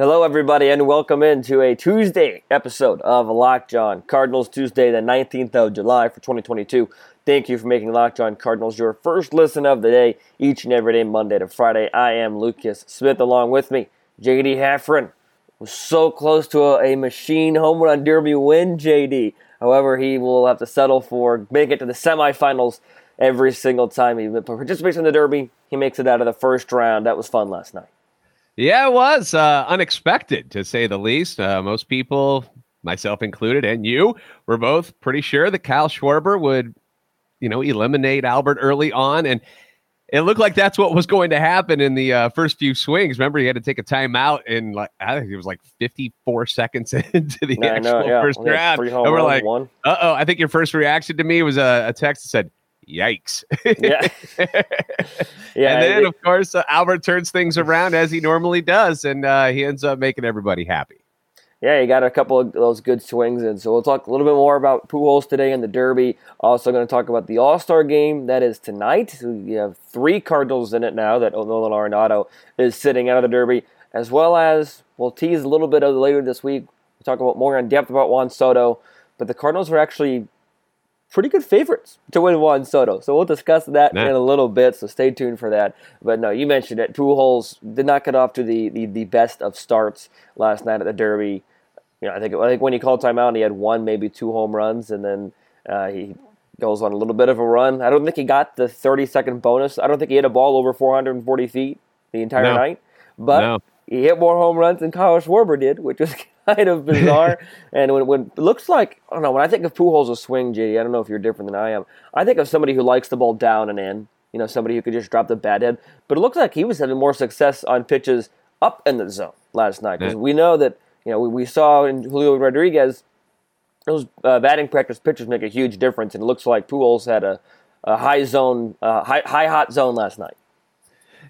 Hello, everybody, and welcome into a Tuesday episode of Locked On Cardinals, Tuesday, the 19th of July for 2022. Thank you for making Locked On Cardinals your first listen of the day, each and every day, Monday to Friday. I am Lucas Smith, along with me, JD Hafrin. Was so close to a machine home run derby win, JD. However, he will have to settle for making it to the semifinals every single time he participates in the derby. He makes it out of the first round. That was fun last night. Yeah, it was unexpected, to say the least. Most people, myself included, and you, were both pretty sure that Kyle Schwarber would, eliminate Albert early on. And it looked like that's what was going to happen in the first few swings. Remember, he had to take a timeout in, I think it was 54 seconds into the first round. And we're like, uh-oh, I think your first reaction to me was a text that said, yikes. And then, of course, Albert turns things around as he normally does, and he ends up making everybody happy. Yeah, he got a couple of those good swings, and so we'll talk a little bit more about Pujols today in the Derby. Also going to talk about the All-Star game that is tonight. We have three Cardinals in it now that Nolan Arenado is sitting out of the Derby, as well as we'll tease a little bit of later this week. We'll talk about more in depth about Juan Soto, but the Cardinals are actually pretty good favorites to win Juan Soto. So we'll discuss that in a little bit, so stay tuned for that. But no, you mentioned it. Pujols did not get off to the best of starts last night at the Derby. I think when he called timeout, he had one, maybe two home runs, and then he goes on a little bit of a run. I don't think he got the 30-second bonus. I don't think he hit a ball over 440 feet the entire night. But he hit more home runs than Kyle Schwarber did, which was kind of bizarre. And when it looks like, I don't know, when I think of Pujols' swing, JD, I don't know if you're different than I am. I think of somebody who likes the ball down and in, somebody who could just drop the bat in. But it looks like he was having more success on pitches up in the zone last night. Because we know that, we saw in Julio Rodriguez, those batting practice pitches make a huge difference. And it looks like Pujols had a high zone, high hot zone last night.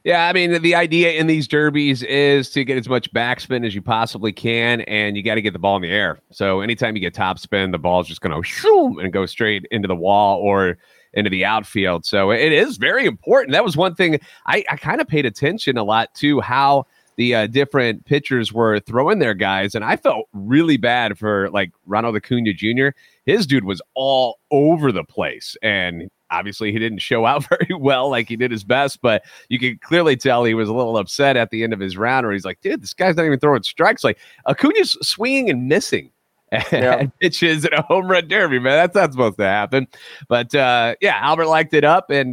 Yeah, I mean, the idea in these derbies is to get as much backspin as you possibly can, and you got to get the ball in the air. So anytime you get topspin, the ball's just going to shoom and go straight into the wall or into the outfield. So it is very important. That was one thing I kind of paid attention a lot to, how the different pitchers were throwing their guys, and I felt really bad for Ronald Acuña Jr. His dude was all over the place, and obviously he didn't show out very well, he did his best, but you could clearly tell he was a little upset at the end of his round, where he's like, dude, this guy's not even throwing strikes. Acuña's swinging and missing at pitches at a home run derby, man. That's not supposed to happen. But Albert liked it up, and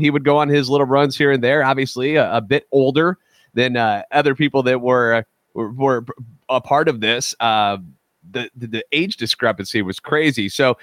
he would go on his little runs here and there. Obviously a bit older than other people that were a part of this. The age discrepancy was crazy. So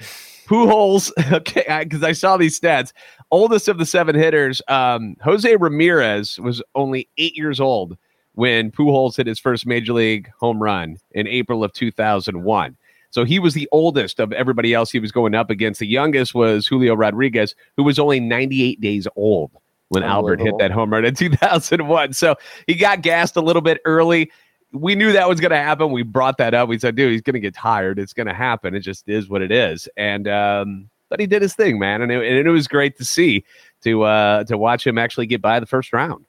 Pujols, because I saw these stats, oldest of the seven hitters, Jose Ramirez was only 8 years old when Pujols hit his first major league home run in April of 2001. So he was the oldest of everybody else he was going up against. The youngest was Julio Rodriguez, who was only 98 days old when Albert hit that home run in 2001. So he got gassed a little bit early. We knew that was going to happen. We brought that up. We said, dude, he's going to get tired. It's going to happen. It just is what it is. And but he did his thing, man. And it was great to see, to watch him actually get by the first round.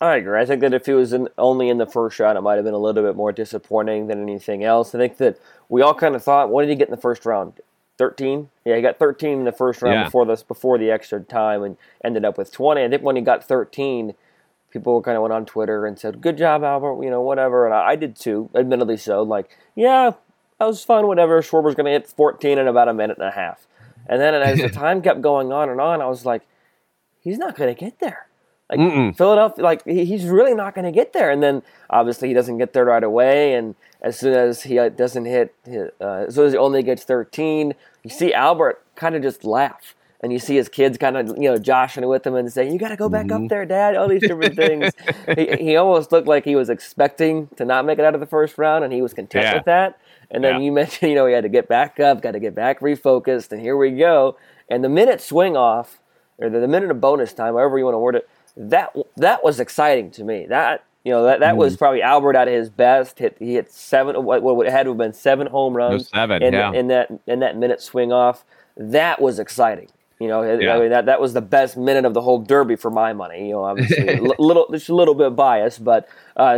I agree. I think that if he was only in the first round, it might have been a little bit more disappointing than anything else. I think that we all kind of thought, what did he get in the first round? 13? Yeah, he got 13 in the first round before the extra time, and ended up with 20. I think when he got 13, people kind of went on Twitter and said, good job, Albert, whatever. And I did too, admittedly so. That was fun, whatever. Schwarber's going to hit 14 in about a minute and a half. And then as the time kept going on, I was like, he's not going to get there. Philadelphia, he's really not going to get there. And then obviously he doesn't get there right away. And as soon as he doesn't hit, as soon as he only gets 13, you see Albert kind of just laugh. And you see his kids kind of, joshing with him and saying, you got to go back up there, Dad, all these different things. He almost looked like he was expecting to not make it out of the first round, and he was content with that. And then you mentioned, he had to get back up, got to get back refocused, and here we go. And the minute swing off, or the minute of bonus time, however you want to word it, that was exciting to me. That was probably Albert at his best. He hit seven, what had to have been seven home runs in that minute swing off. That was exciting. You know, I mean, that was the best minute of the whole Derby for my money. You know, obviously, just a little bit biased, but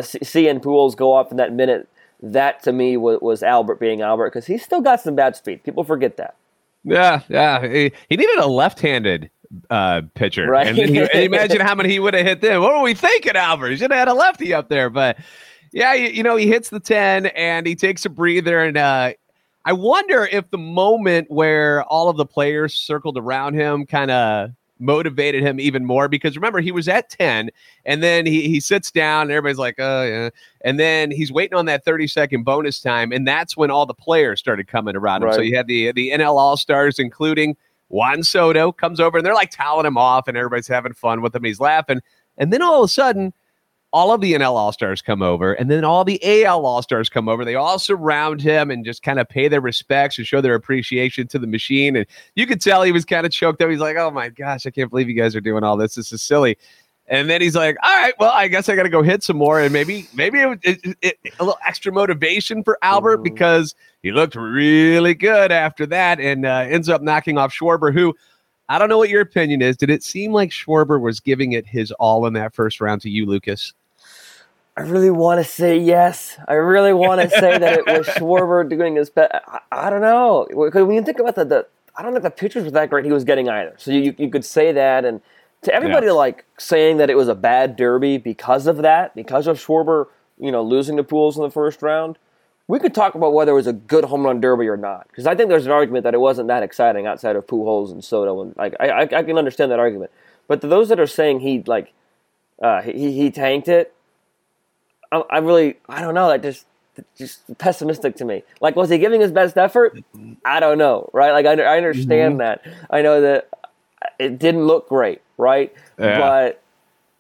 seeing Pujols go off in that minute, that to me was Albert being Albert, because he's still got some bad speed. People forget that. Yeah. He needed a left-handed pitcher, right? And imagine how many he would have hit then. What were we thinking, Albert? He should have had a lefty up there, but yeah, you know, he hits the 10 and he takes a breather, and I wonder if the moment where all of the players circled around him kind of motivated him even more, because remember, he was at 10 and then he sits down and everybody's like, oh yeah. And then he's waiting on that 30-second bonus time. And that's when all the players started coming around him. Right. So you had the NL All-Stars, including Juan Soto, comes over and they're like toweling him off and everybody's having fun with him. He's laughing. And then all of a sudden, all of the NL All-Stars come over, and then all the AL All-Stars come over. They all surround him and just kind of pay their respects and show their appreciation to the machine. And you could tell he was kind of choked up. He's like, oh my gosh, I can't believe you guys are doing all this. This is silly. And then he's like, all right, well, I guess I got to go hit some more. And maybe it a little extra motivation for Albert, because he looked really good after that, and ends up knocking off Schwarber, who, I don't know what your opinion is. Did it seem like Schwarber was giving it his all in that first round to you, Lucas? I really want to say yes. I really want to say that it was Schwarber doing his best. I don't know. Because when you think about the I don't think the pitchers were that great he was getting either. So you could say that. And to everybody like saying that it was a bad derby because of that, because of Schwarber, you know, losing to Pujols in the first round, we could talk about whether it was a good home run derby or not. Because I think there's an argument that it wasn't that exciting outside of Pujols and Soto. And like I can understand that argument. But to those that are saying he tanked it, I don't know. That just pessimistic to me. Like, was he giving his best effort? I don't know, right? Like, I understand that. I know that it didn't look great, right? Yeah. But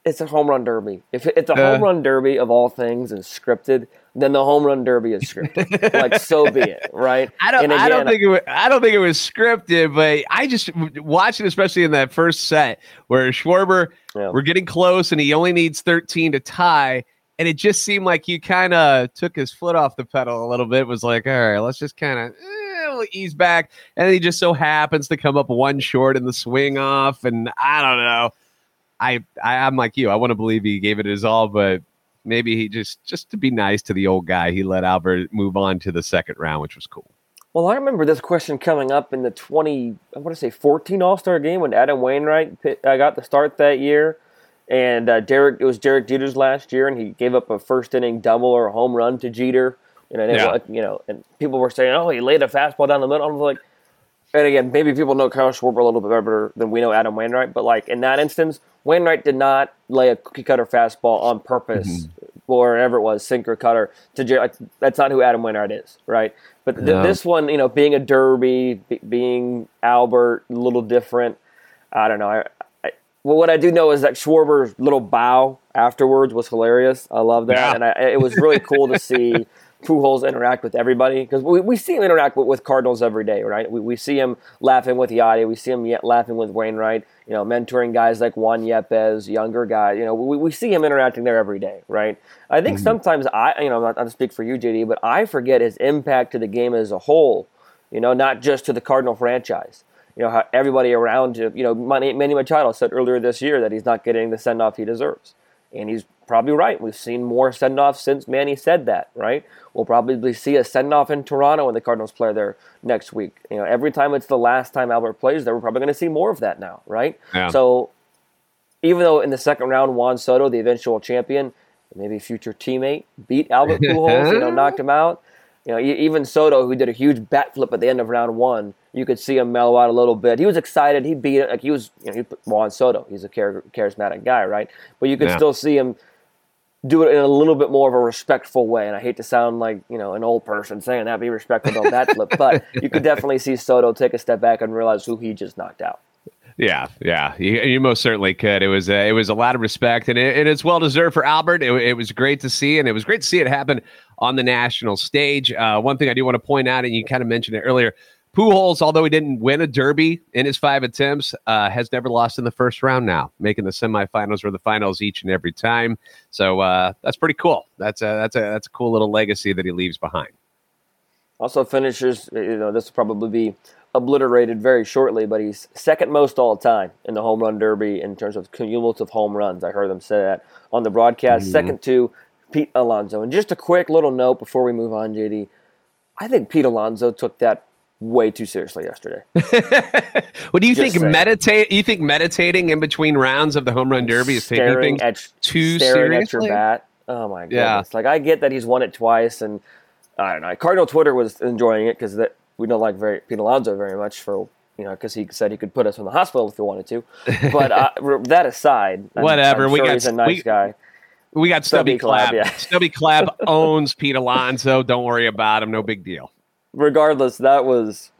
it's a home run derby. If it's a home run derby of all things and scripted, then the home run derby is scripted. Like, so be it, right? I don't think it was scripted, but I just watching, especially in that first set where Schwarber, we're getting close, and he only needs 13 to tie. And it just seemed like he kind of took his foot off the pedal a little bit, was like, all right, let's just kind of ease back. And he just so happens to come up one short in the swing off. And I don't know. I'm like you. I want to believe he gave it his all, but maybe he just to be nice to the old guy, he let Albert move on to the second round, which was cool. Well, I remember this question coming up in the 14 All-Star game when Adam Wainwright got the start that year. And it was Derek Jeter's last year, and he gave up a first-inning double or a home run to Jeter. And and people were saying, "Oh, he laid a fastball down the middle." I'm like, and again, maybe people know Kyle Schwarber a little bit better than we know Adam Wainwright, but like in that instance, Wainwright did not lay a cookie-cutter fastball on purpose, or whatever it was, sinker cutter to Jeter. Like, that's not who Adam Wainwright is, right? But this one, you know, being a derby, being Albert, a little different. I don't know. Well, what I do know is that Schwarber's little bow afterwards was hilarious. I love that. Yeah. And it was really cool to see Pujols interact with everybody. Because we see him interact with Cardinals every day, right? We see him laughing with Yadier. We see him laughing with Wainwright, you know, mentoring guys like Juan Yepez, younger guy. You know, we see him interacting there every day, right? I think sometimes I'm not going to speak for you, JD, but I forget his impact to the game as a whole, you know, not just to the Cardinal franchise. You know, how everybody around him, you know, Manny Machado said earlier this year that he's not getting the send-off he deserves. And he's probably right. We've seen more send-offs since Manny said that, right? We'll probably see a send-off in Toronto when the Cardinals play there next week. You know, every time it's the last time Albert plays there, we're probably going to see more of that now, right? Yeah. So even though in the second round, Juan Soto, the eventual champion, maybe future teammate, beat Albert Pujols, you know, knocked him out. You know, even Soto, who did a huge bat flip at the end of round one, you could see him mellow out a little bit. He was excited. He beat it. Like, he was, you know, Juan Soto. He's a charismatic guy, right? But you could still see him do it in a little bit more of a respectful way. And I hate to sound like, you know, an old person saying that, be respectful about bat flip. But you could definitely see Soto take a step back and realize who he just knocked out. Yeah, you most certainly could. It was a lot of respect, and it's well deserved for Albert. It was great to see, and it was great to see it happen on the national stage. One thing I do want to point out, and you kind of mentioned it earlier, Pujols, although he didn't win a derby in his 5 attempts, has never lost in the first round now, making the semifinals or the finals each and every time. So that's pretty cool. That's a cool little legacy that he leaves behind. Also finishes, you know, this will probably be obliterated very shortly, but he's second most all time in the home run derby in terms of cumulative home runs. I heard them say that on the broadcast. Mm-hmm. Second to Pete Alonso. And just a quick little note before we move on, JD. I think Pete Alonso took that way too seriously yesterday. What do you just think? You think meditating in between rounds of the home run derby is taking things too seriously? At your bat. Oh my goodness! Yeah. Like, I get that he's won it twice, and I don't know. Cardinal Twitter was enjoying it because that. We don't like Pete Alonso very much for, because he said he could put us in the hospital if he wanted to. But that aside, whatever. I'm sure he's a nice guy. We got Stubby Clapp. Yeah. Stubby Clapp owns Pete Alonso. Don't worry about him. No big deal. Regardless, that was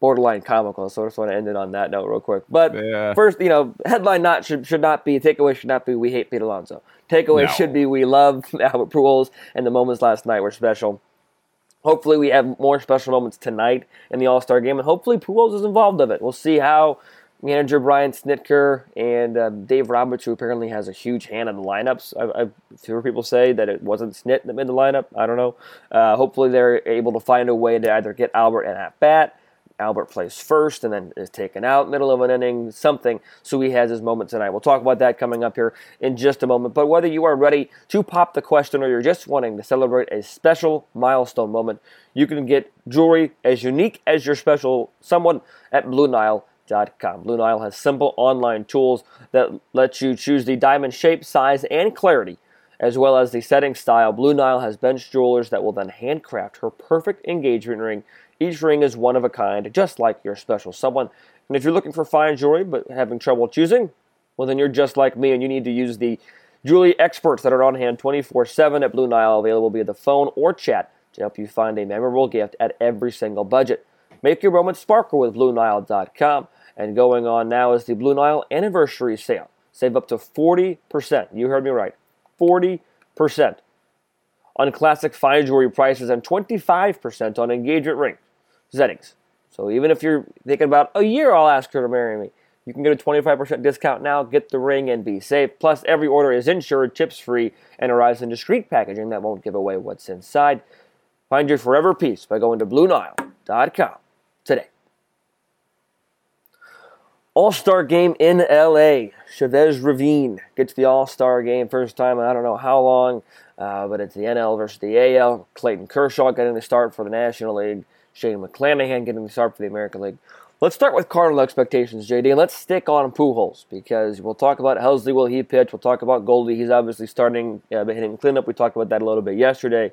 borderline comical. So I just want to end it on that note real quick. But first, headline takeaway should not be we hate Pete Alonso. Takeaway should be we love Albert Pujols, and the moments last night were special. Hopefully we have more special moments tonight in the All-Star game, and hopefully Pujols is involved of it. We'll see how manager Brian Snitker and Dave Roberts, who apparently has a huge hand in the lineups. I've heard people say that it wasn't Snit that made the lineup. I don't know. Hopefully they're able to find a way to either get Albert in at bat, Albert plays first and then is taken out, middle of an inning, something, so he has his moment tonight. We'll talk about that coming up here in just a moment. But whether you are ready to pop the question or you're just wanting to celebrate a special milestone moment, you can get jewelry as unique as your special someone at BlueNile.com. Blue Nile has simple online tools that let you choose the diamond shape, size, and clarity, as well as the setting style. Blue Nile has bench jewelers that will then handcraft her perfect engagement ring. Each ring is one of a kind, just like your special someone. And if you're looking for fine jewelry but having trouble choosing, well, then you're just like me, and you need to use the jewelry experts that are on hand 24/7 at Blue Nile, available via the phone or chat to help you find a memorable gift at every single budget. Make your moment sparkle with BlueNile.com. And going on now is the Blue Nile Anniversary Sale. Save up to 40%. You heard me right. 40% on classic fine jewelry prices and 25% on engagement ring settings. So even if you're thinking about a year, I'll ask her to marry me, you can get a 25% discount now, get the ring, and be safe. Plus, every order is insured, chips free, and arrives in discreet packaging that won't give away what's inside. Find your forever piece by going to BlueNile.com today. All-Star game in L.A. Chavez Ravine gets the All-Star game first time in I don't know how long, but it's the NL versus the AL. Clayton Kershaw getting the start for the National League. Shane McClanahan getting the start for the American League. Let's start with Cardinal expectations, JD, and let's stick on Pujols, because we'll talk about Helsley, will he pitch? We'll talk about Goldie. He's obviously starting hitting cleanup. We talked about that a little bit yesterday.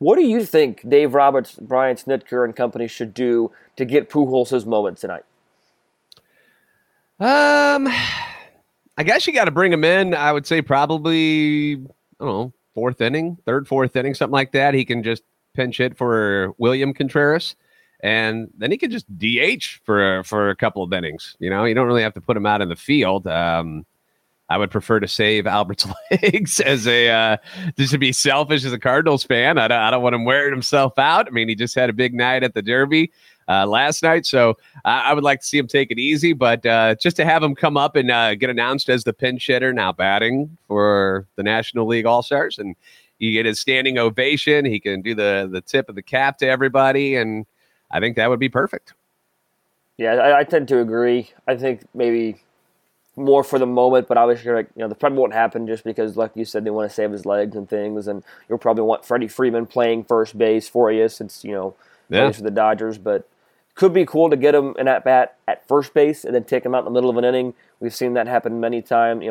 What do you think Dave Roberts, Brian Snitker, and company should do to get Pujols his moment tonight? I guess you got to bring him in. I would say probably, fourth inning, something like that. He can just pinch hit for William Contreras, and then he can just DH for a couple of innings. You don't really have to put him out in the field. I would prefer to save Albert's legs as just to be selfish as a Cardinals fan. I don't want him wearing himself out. I mean, he just had a big night at the Derby last night, so I would like to see him take it easy, but just to have him come up and get announced as the pinch hitter, now batting for the National League All-Stars, and you get his standing ovation. He can do the tip of the cap to everybody, and I think that would be perfect. Yeah, I tend to agree. I think maybe more for the moment, but obviously, the probably won't happen just because, like you said, they want to save his legs and things, and you'll probably want Freddie Freeman playing first base for you since, plays for the Dodgers, but could be cool to get him in at bat at first base and then take him out in the middle of an inning. We've seen that happen many times.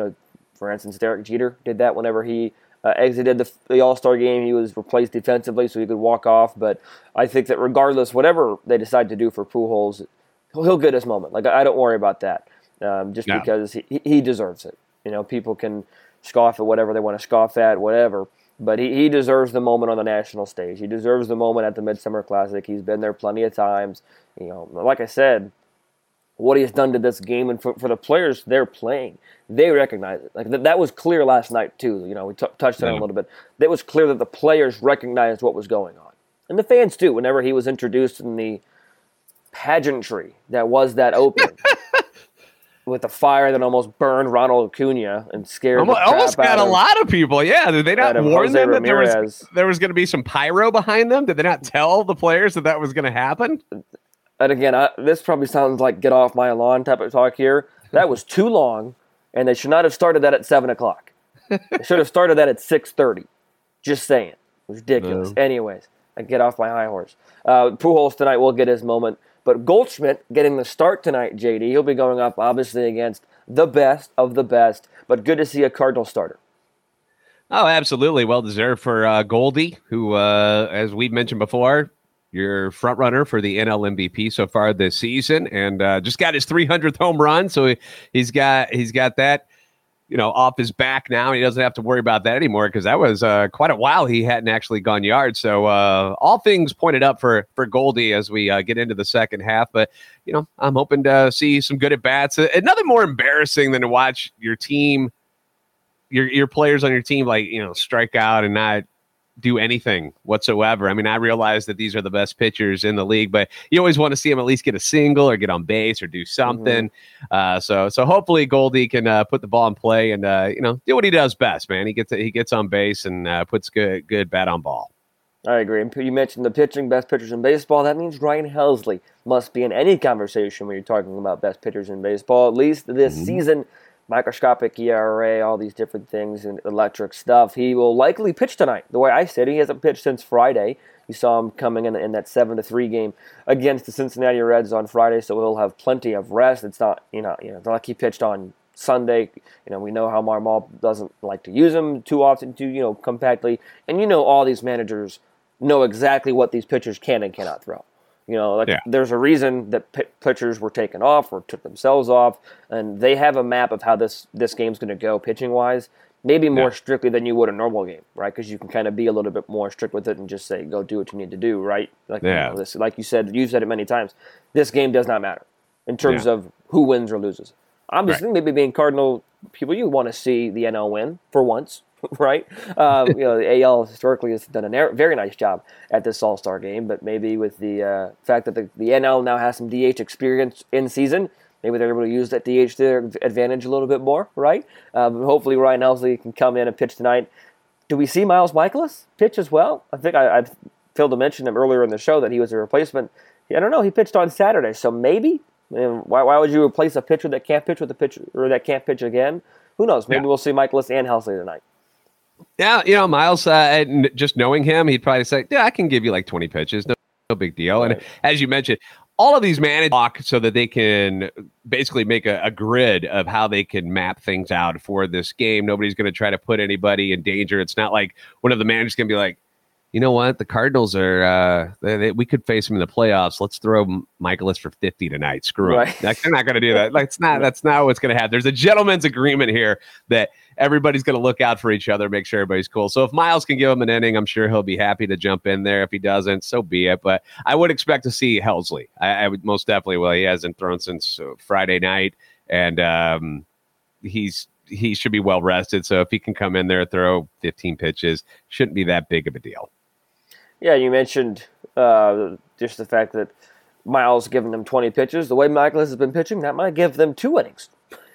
For instance, Derek Jeter did that whenever he exited the All-Star game. He was replaced defensively so he could walk off. But I think that regardless, whatever they decide to do for Pujols, he'll get his moment. Like, I don't worry about that because he deserves it. People can scoff at whatever they want to scoff at, whatever. But he deserves the moment on the national stage. He deserves the moment at the Midsummer Classic. He's been there plenty of times. Like I said, what he's done to this game and for the players they're playing, they recognize it. Like that was clear last night too. We touched on it a little bit. It was clear that the players recognized what was going on, and the fans too. Whenever he was introduced in the pageantry that was that open. With the fire that almost burned Ronald Acuña and scared almost got a lot of people. Yeah, did they not warn Jose them that Ramirez. there was going to be some pyro behind them? Did they not tell the players that was going to happen? and again, this probably sounds like get off my lawn type of talk here. That was too long, and they should not have started that at 7 o'clock. They should have started that at 6:30. Just saying. It was ridiculous. No. Anyways, I get off my high horse. Pujols tonight will get his moment. But Goldschmidt getting the start tonight, JD. He'll be going up, obviously, against the best of the best. But good to see a Cardinal starter. Oh, absolutely. Well-deserved for Goldie, who, as we've mentioned before, your front runner for the NL MVP so far this season, and just got his 300th home run. So he's got that, you know, off his back now. He doesn't have to worry about that anymore because that was quite a while he hadn't actually gone yard. So all things pointed up for Goldie as we get into the second half. But you know, I'm hoping to see some good at bats. Another more embarrassing than to watch your team, your players on your team, like, you know, strike out and not do anything whatsoever. I mean, I realize that these are the best pitchers in the league, but you always want to see them at least get a single or get on base or do something. Mm-hmm. So hopefully Goldie can put the ball in play and you know, do what he does best, man. He gets on base and puts good bat on ball. I agree. And you mentioned the pitching, best pitchers in baseball. That means Ryan Helsley must be in any conversation when you're talking about best pitchers in baseball, at least this mm-hmm. season. Microscopic ERA, all these different things and electric stuff. He will likely pitch tonight. The way I said, he hasn't pitched since Friday. You saw him coming in that 7-3 game against the Cincinnati Reds on Friday, so he'll have plenty of rest. It's not, it's not like he pitched on Sunday. You know, we know how Marmol doesn't like to use him too often, too, compactly. And all these managers know exactly what these pitchers can and cannot throw. There's a reason that pitchers were taken off or took themselves off, and they have a map of how this game's going to go pitching-wise, maybe more strictly than you would a normal game, right? Because you can kind of be a little bit more strict with it and just say, go do what you need to do, right? Like you've said it many times, this game does not matter in terms of who wins or loses. Obviously, maybe being Cardinal people, you want to see the NL win for once. Right? The AL historically has done a very nice job at this All-Star game, but maybe with the fact that the NL now has some DH experience in season, maybe they're able to use that DH to their advantage a little bit more, right? Hopefully Ryan Helsley can come in and pitch tonight. Do we see Miles Michaelis pitch as well? I think I failed to mention him earlier in the show that he was a replacement. I don't know. He pitched on Saturday, so maybe. Why would you replace a pitcher that can't pitch with a pitcher or that can't pitch again? Who knows? Maybe we'll see Michaelis and Helsley tonight. Yeah, Miles, just knowing him, he'd probably say, I can give you like 20 pitches. No big deal. And as you mentioned, all of these managers talk so that they can basically make a grid of how they can map things out for this game. Nobody's going to try to put anybody in danger. It's not like one of the managers can be like, you know what? The Cardinals are, we could face them in the playoffs. Let's throw Michaelis for 50 tonight. Screw it. Like, they're not going to do that. Like, that's not what's going to happen. There's a gentleman's agreement here that everybody's going to look out for each other, make sure everybody's cool. So if Miles can give him an inning, I'm sure he'll be happy to jump in there. If he doesn't, so be it. But I would expect to see Helsley. I would most definitely. Well, he hasn't thrown since Friday night, and he should be well rested. So if he can come in there, throw 15 pitches, shouldn't be that big of a deal. Yeah, you mentioned just the fact that Miles giving them 20 pitches. The way Michaelis has been pitching, that might give them 2 innings.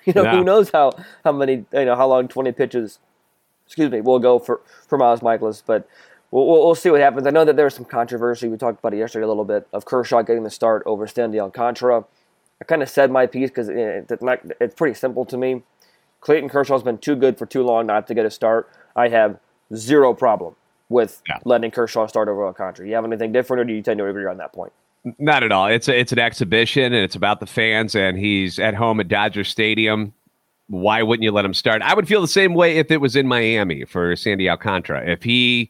Who knows how long 20 pitches, will go for Miles Michaelis. But we'll see what happens. I know that there was some controversy. We talked about it yesterday a little bit of Kershaw getting the start over Sandy Alcantara. I kind of said my piece because it's pretty simple to me. Clayton Kershaw's been too good for too long not to get a start. I have zero problem with letting Kershaw start over Alcantara. Do you have anything different, or do you tend to agree on that point? Not at all. It's an exhibition, and it's about the fans, and he's at home at Dodger Stadium. Why wouldn't you let him start? I would feel the same way if it was in Miami for Sandy Alcantara. If the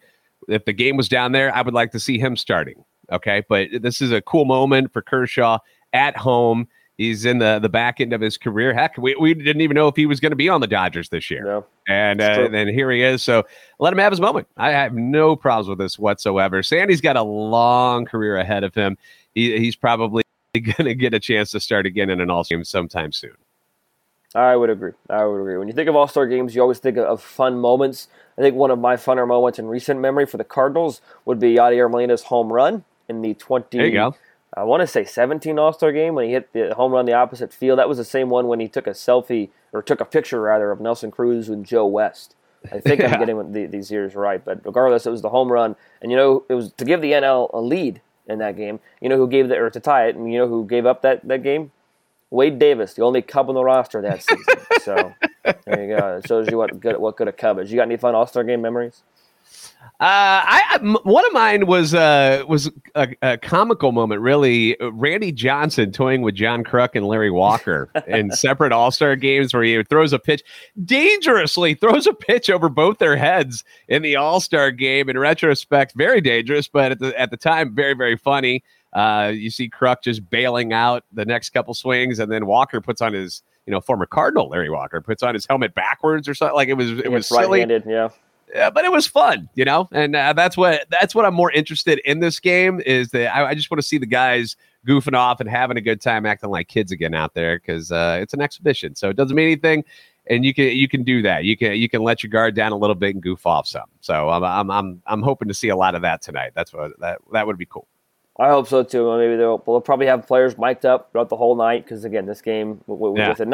game was down there, I would like to see him starting. Okay, but this is a cool moment for Kershaw at home. He's in the back end of his career. Heck, we didn't even know if he was going to be on the Dodgers this year. No, and then here he is. So let him have his moment. I have no problems with this whatsoever. Sandy's got a long career ahead of him. He's probably going to get a chance to start again in an All-Star game sometime soon. I would agree. When you think of All-Star games, you always think of fun moments. I think one of my funner moments in recent memory for the Cardinals would be Yadier Molina's home run in the 17 All-Star game when he hit the home run the opposite field. That was the same one when he took a selfie, or took a picture rather, of Nelson Cruz with Joe West. I think I'm getting these years right, but regardless, it was the home run. And it was to give the NL a lead in that game. You know who gave the, or to tie it, and you know who gave up that game? Wade Davis, the only Cub on the roster that season. So there you go. It shows you what good a Cub is. You got any fun All-Star game memories? One of mine was a comical moment, really. Randy Johnson toying with John Kruk and Larry Walker in separate All-Star games where he dangerously throws a pitch over both their heads in the All-Star game. In retrospect, very dangerous, but at the time, very, very funny. You see Kruk just bailing out the next couple swings, and then Walker puts on his, former Cardinal Larry Walker puts on his helmet backwards or something. Like it was silly. Right-handed, yeah. Yeah, but it was fun, and that's what I'm more interested in this game is that I just want to see the guys goofing off and having a good time, acting like kids again out there, because it's an exhibition, so it doesn't mean anything, and you can do that. You can let your guard down a little bit and goof off some. So I'm hoping to see a lot of that tonight. That would be cool. I hope so too. Maybe we'll probably have players mic'd up throughout the whole night, because again, this game with it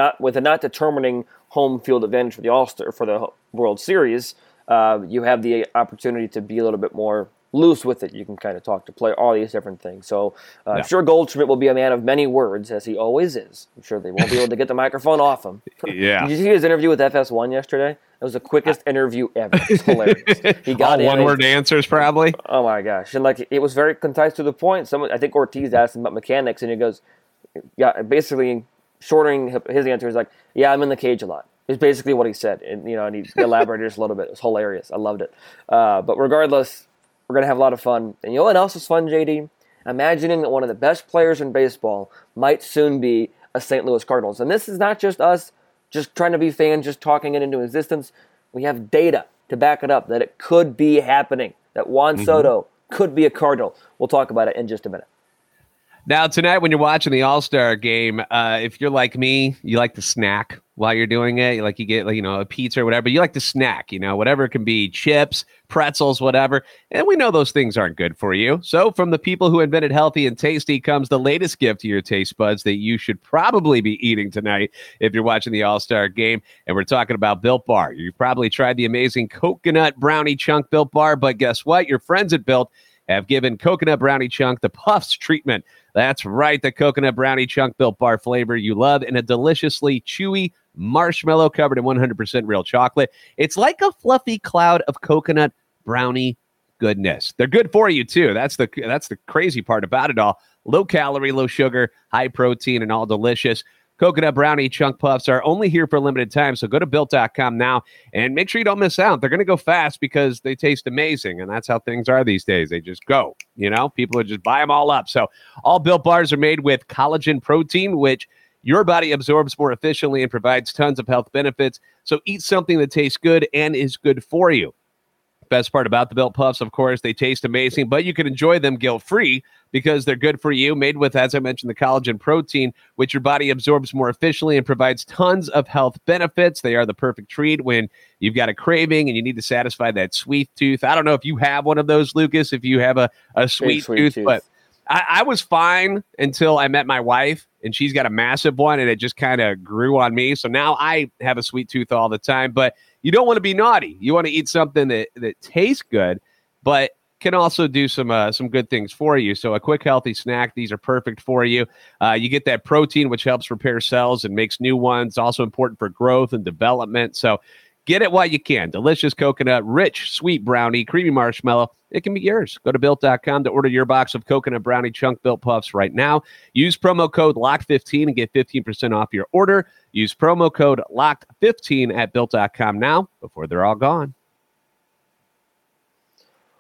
not determining home field advantage for the All-Star for the World Series. You have the opportunity to be a little bit more loose with it. You can kind of talk to play all these different things. So I'm sure Goldschmidt will be a man of many words, as he always is. I'm sure they won't be able to get the microphone off him. Yeah. Did you see his interview with FS1 yesterday? It was the quickest interview ever. It's hilarious. He got all one-word answers, probably. Oh, my gosh. And it was very concise to the point. Someone, I think Ortiz asked him about mechanics, and he goes, yeah, basically shortening his answer is like, yeah, I'm in the cage a lot. Is basically what he said, and he elaborated just a little bit. It was hilarious. I loved it. But regardless, we're going to have a lot of fun. And you know what else is fun, JD? Imagining that one of the best players in baseball might soon be a St. Louis Cardinals. And this is not just us just trying to be fans, just talking it into existence. We have data to back it up that it could be happening, that Juan Soto could be a Cardinal. We'll talk about it in just a minute. Now, tonight, when you're watching the All-Star game, if you're like me, you like to snack while you're doing it. You get, a pizza or whatever. You like to snack, whatever it can be, chips, pretzels, whatever. And we know those things aren't good for you. So from the people who invented healthy and tasty comes the latest gift to your taste buds that you should probably be eating tonight if you're watching the All-Star game. And we're talking about Built Bar. You've probably tried the amazing coconut brownie chunk Built Bar, but guess what? Your friends at Built have given Coconut Brownie Chunk the Puffs treatment. That's right, the Coconut Brownie Chunk Built Bar flavor you love in a deliciously chewy marshmallow covered in 100% real chocolate. It's like a fluffy cloud of coconut brownie goodness. They're good for you, too. That's the crazy part about it all. Low calorie, low sugar, high protein, and all delicious. Coconut Brownie Chunk Puffs are only here for a limited time, so go to Built.com now and make sure you don't miss out. They're going to go fast because they taste amazing, and that's how things are these days. They just go, People would just buy them all up. So all Built Bars are made with collagen protein, which your body absorbs more efficiently and provides tons of health benefits. So eat something that tastes good and is good for you. Best part about the Built Puffs, of course, they taste amazing, but you can enjoy them guilt-free because they're good for you, made with, as I mentioned, the collagen protein, which your body absorbs more efficiently and provides tons of health benefits. They are the perfect treat when you've got a craving and you need to satisfy that sweet tooth. I don't know if you have one of those, Lucas, if you have a sweet tooth. But I was fine until I met my wife, and she's got a massive one, and it just kind of grew on me. So now I have a sweet tooth all the time, but you don't want to be naughty. You want to eat something that tastes good, but can also do some good things for you. So a quick, healthy snack. These are perfect for you. You get that protein, which helps repair cells and makes new ones. Also important for growth and development. So get it while you can. Delicious coconut, rich, sweet brownie, creamy marshmallow. It can be yours. Go to Built.com to order your box of Coconut Brownie Chunk Built Puffs right now. Use promo code LOCK15 and get 15% off your order. Use promo code LOCK15 at Built.com now before they're all gone.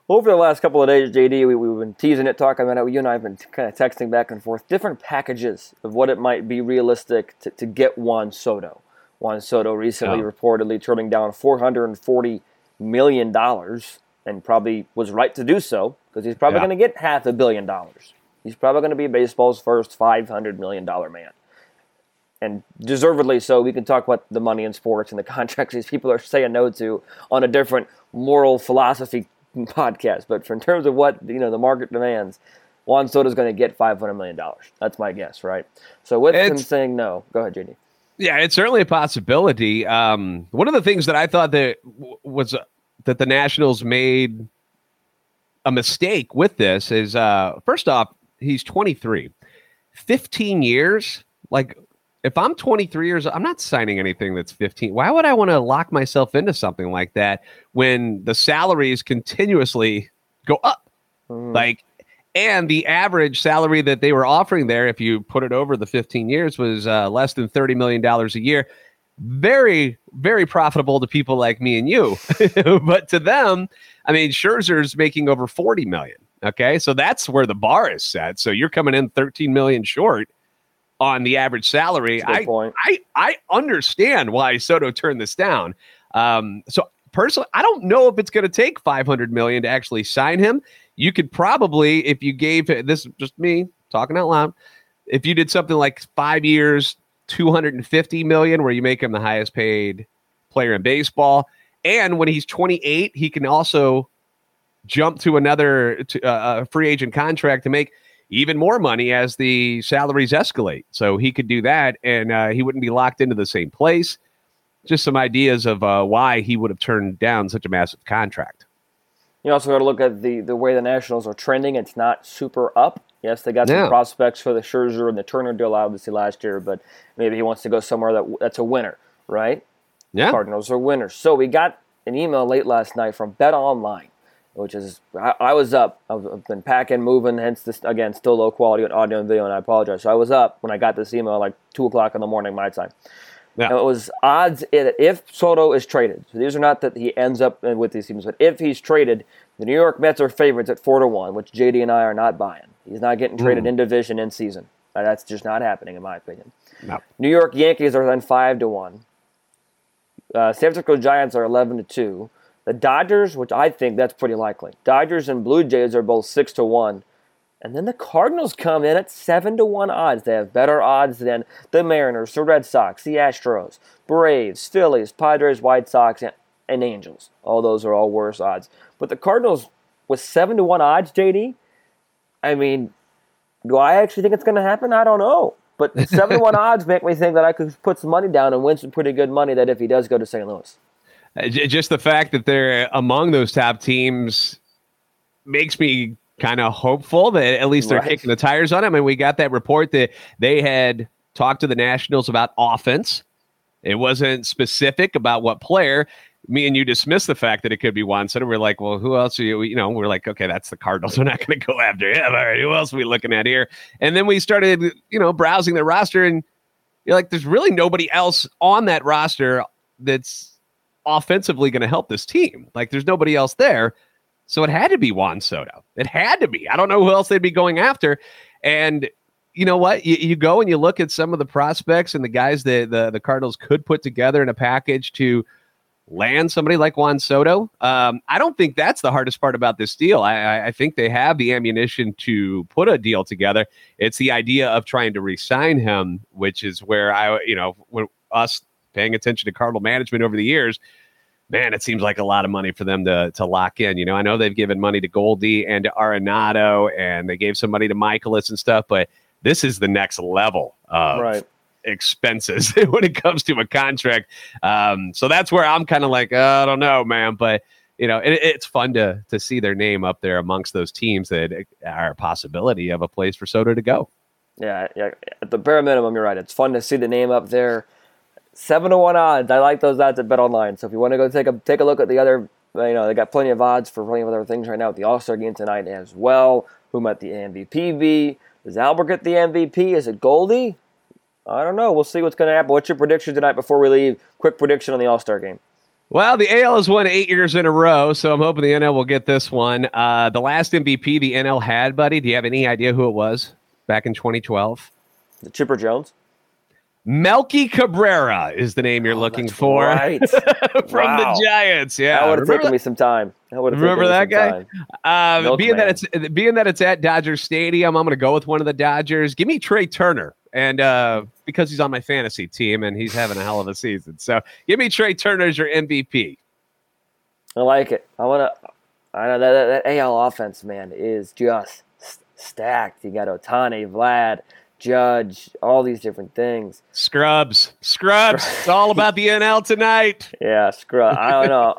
Over the last couple of days, JD, we've been teasing it, talking about it. You and I have been kind of texting back and forth different packages of what it might be realistic to get Juan Soto. Juan Soto recently reportedly turning down $440 million and probably was right to do so because he's probably going to get $500 million. He's probably going to be baseball's first $500 million man. And deservedly so. We can talk about the money in sports and the contracts these people are saying no to on a different moral philosophy podcast. But in terms of what the market demands, Juan Soto's going to get $500 million. That's my guess, right? So with him saying no, go ahead, JD. Yeah, it's certainly a possibility. One of the things that I thought that was that the Nationals made a mistake with this is, first off, he's 23. 15 years, like if I'm 23 years, I'm not signing anything that's 15. Why would I want to lock myself into something like that when the salaries continuously go up? Like, and the average salary that they were offering there, if you put it over the 15 years, was less than $30 million a year. Very, very profitable to people like me and you. But to them, I mean, Scherzer's making over $40 million. Okay, so that's where the bar is set. So you're coming in $13 million short on the average salary. I understand why Soto turned this down. So personally, I don't know if it's going to take $500 million to actually sign him. You could probably, if you gave this, just me talking out loud, if you did something like 5 years, $250 million, where you make him the highest paid player in baseball. And when he's 28, he can also jump to another free agent contract to make even more money as the salaries escalate. So he could do that, and he wouldn't be locked into the same place. Just some ideas of why he would have turned down such a massive contract. You also got to look at the way the Nationals are trending. It's not super up. Yes, they got some prospects for the Scherzer and the Turner deal, obviously, last year, but maybe he wants to go somewhere that's a winner, right? Yeah. Cardinals are winners. So we got an email late last night from Bet Online, which is, I was up. I've been packing, moving, hence this, again, still low quality on audio and video, and I apologize. So I was up when I got this email, like 2 o'clock in the morning, my time. Yeah. And it was odds if Soto is traded. So these are not that he ends up with these teams, but if he's traded, the New York Mets are favorites at 4-1, which JD and I are not buying. He's not getting traded in division, in season. That's just not happening, in my opinion. No. New York Yankees are then 5-1. San Francisco Giants are 11-2. The Dodgers, which I think that's pretty likely. Dodgers and Blue Jays are both 6-1. And then the Cardinals come in at 7-1 odds. They have better odds than the Mariners, the Red Sox, the Astros, Braves, Phillies, Padres, White Sox, and Angels. All those are all worse odds. But the Cardinals with 7-1 odds, JD, I mean, do I actually think it's going to happen? I don't know. But 7-1 odds make me think that I could put some money down and win some pretty good money that if he does go to St. Louis. Just the fact that they're among those top teams makes me kind of hopeful that at least they're kicking the tires on him. And we got that report that they had talked to the Nationals about offense. It wasn't specific about what player. Me and you dismissed the fact that it could be Juan Soto. We're like, well, who else are you? You know, we're like, okay, that's the Cardinals. We're not going to go after him. All right, who else are we looking at here? And then we started, you know, browsing the roster, and you're like, there's really nobody else on that roster that's offensively going to help this team. Like, there's nobody else there. So it had to be Juan Soto. It had to be. I don't know who else they'd be going after. And you know what? You go and you look at some of the prospects and the guys that the Cardinals could put together in a package to land somebody like Juan Soto. I don't think that's the hardest part about this deal. I think they have the ammunition to put a deal together. It's the idea of trying to re-sign him, which is where when us paying attention to Cardinal management over the years, man, it seems like a lot of money for them to lock in. You know, I know they've given money to Goldie and to Arenado, and they gave some money to Michaelis and stuff, but this is the next level of expenses when it comes to a contract. So that's where I'm kind of like, I don't know, man. But, you know, it's fun to see their name up there amongst those teams that are a possibility of a place for Soto to go. Yeah. At the bare minimum, you're right. It's fun to see the name up there. 7-1 odds. I like those odds at BetOnline. So if you want to go take a look at the other, they got plenty of odds for plenty of other things right now with the All-Star game tonight as well. Who might the MVP be? Does Albert get the MVP? Is it Goldie? I don't know. We'll see what's going to happen. What's your prediction tonight before we leave? Quick prediction on the All-Star game. Well, the AL has won 8 years in a row, so I'm hoping the NL will get this one. The last MVP the NL had, buddy, do you have any idea who it was back in 2012? The Chipper Jones? Melky Cabrera is the name you're looking for, right? The Giants. Yeah, that would have taken me some time. Remember that guy? Being that it's at Dodger Stadium, I'm going to go with one of the Dodgers. Give me Trea Turner, and because he's on my fantasy team and he's having a hell of a season, so give me Trea Turner as your MVP. I like it. I know that AL offense, man, is just stacked. You got Ohtani, Vlad, Judge, all these different things. Scrubs. It's all about the NL tonight. Yeah, Scrubs. I don't know.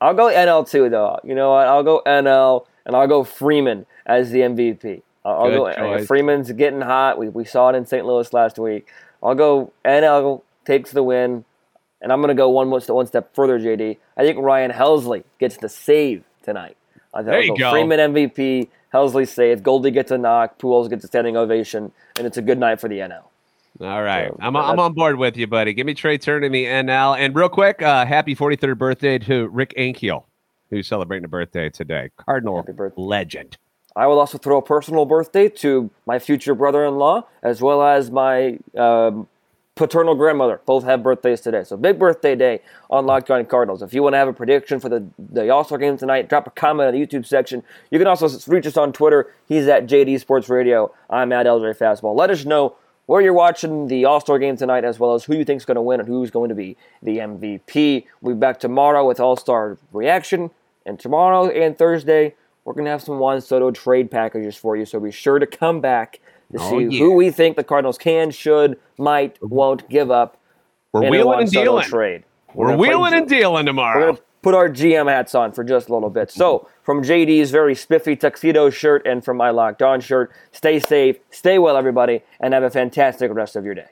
I'll go NL too, though. You know what? I'll go NL and I'll go Freeman as the MVP. I'll go Freeman's getting hot. We saw it in St. Louis last week. I'll go takes the win, and I'm going to go one step further, JD. I think Ryan Helsley gets the save tonight. There you go. Freeman MVP, Helsley save, Goldie gets a knock, Pujols gets a standing ovation, and it's a good night for the NL. All right. So, I'm on board with you, buddy. Give me Trea Turner in the NL. And real quick, happy 43rd birthday to Rick Ankiel, who's celebrating a birthday today. Cardinal legend. I will also throw a personal birthday to my future brother-in-law, as well as my paternal grandmother. Both have birthdays today. So big birthday day on Locked On Cardinals. If you want to have a prediction for the All-Star game tonight, drop a comment in the YouTube section. You can also reach us on Twitter. He's at JD Sports Radio. I'm at LJ Fastball. Let us know where you're watching the All-Star game tonight, as well as who you think is going to win and who's going to be the MVP. We'll be back tomorrow with All-Star Reaction. And tomorrow and Thursday, we're going to have some Juan Soto trade packages for you. So be sure to come back to see who we think the Cardinals can, should, might, won't give up. We're wheeling and dealing. Trade. We're wheeling and dealing tomorrow. We're going to put our GM hats on for just a little bit. So from JD's very spiffy tuxedo shirt and from my Locked On shirt, stay safe, stay well, everybody, and have a fantastic rest of your day.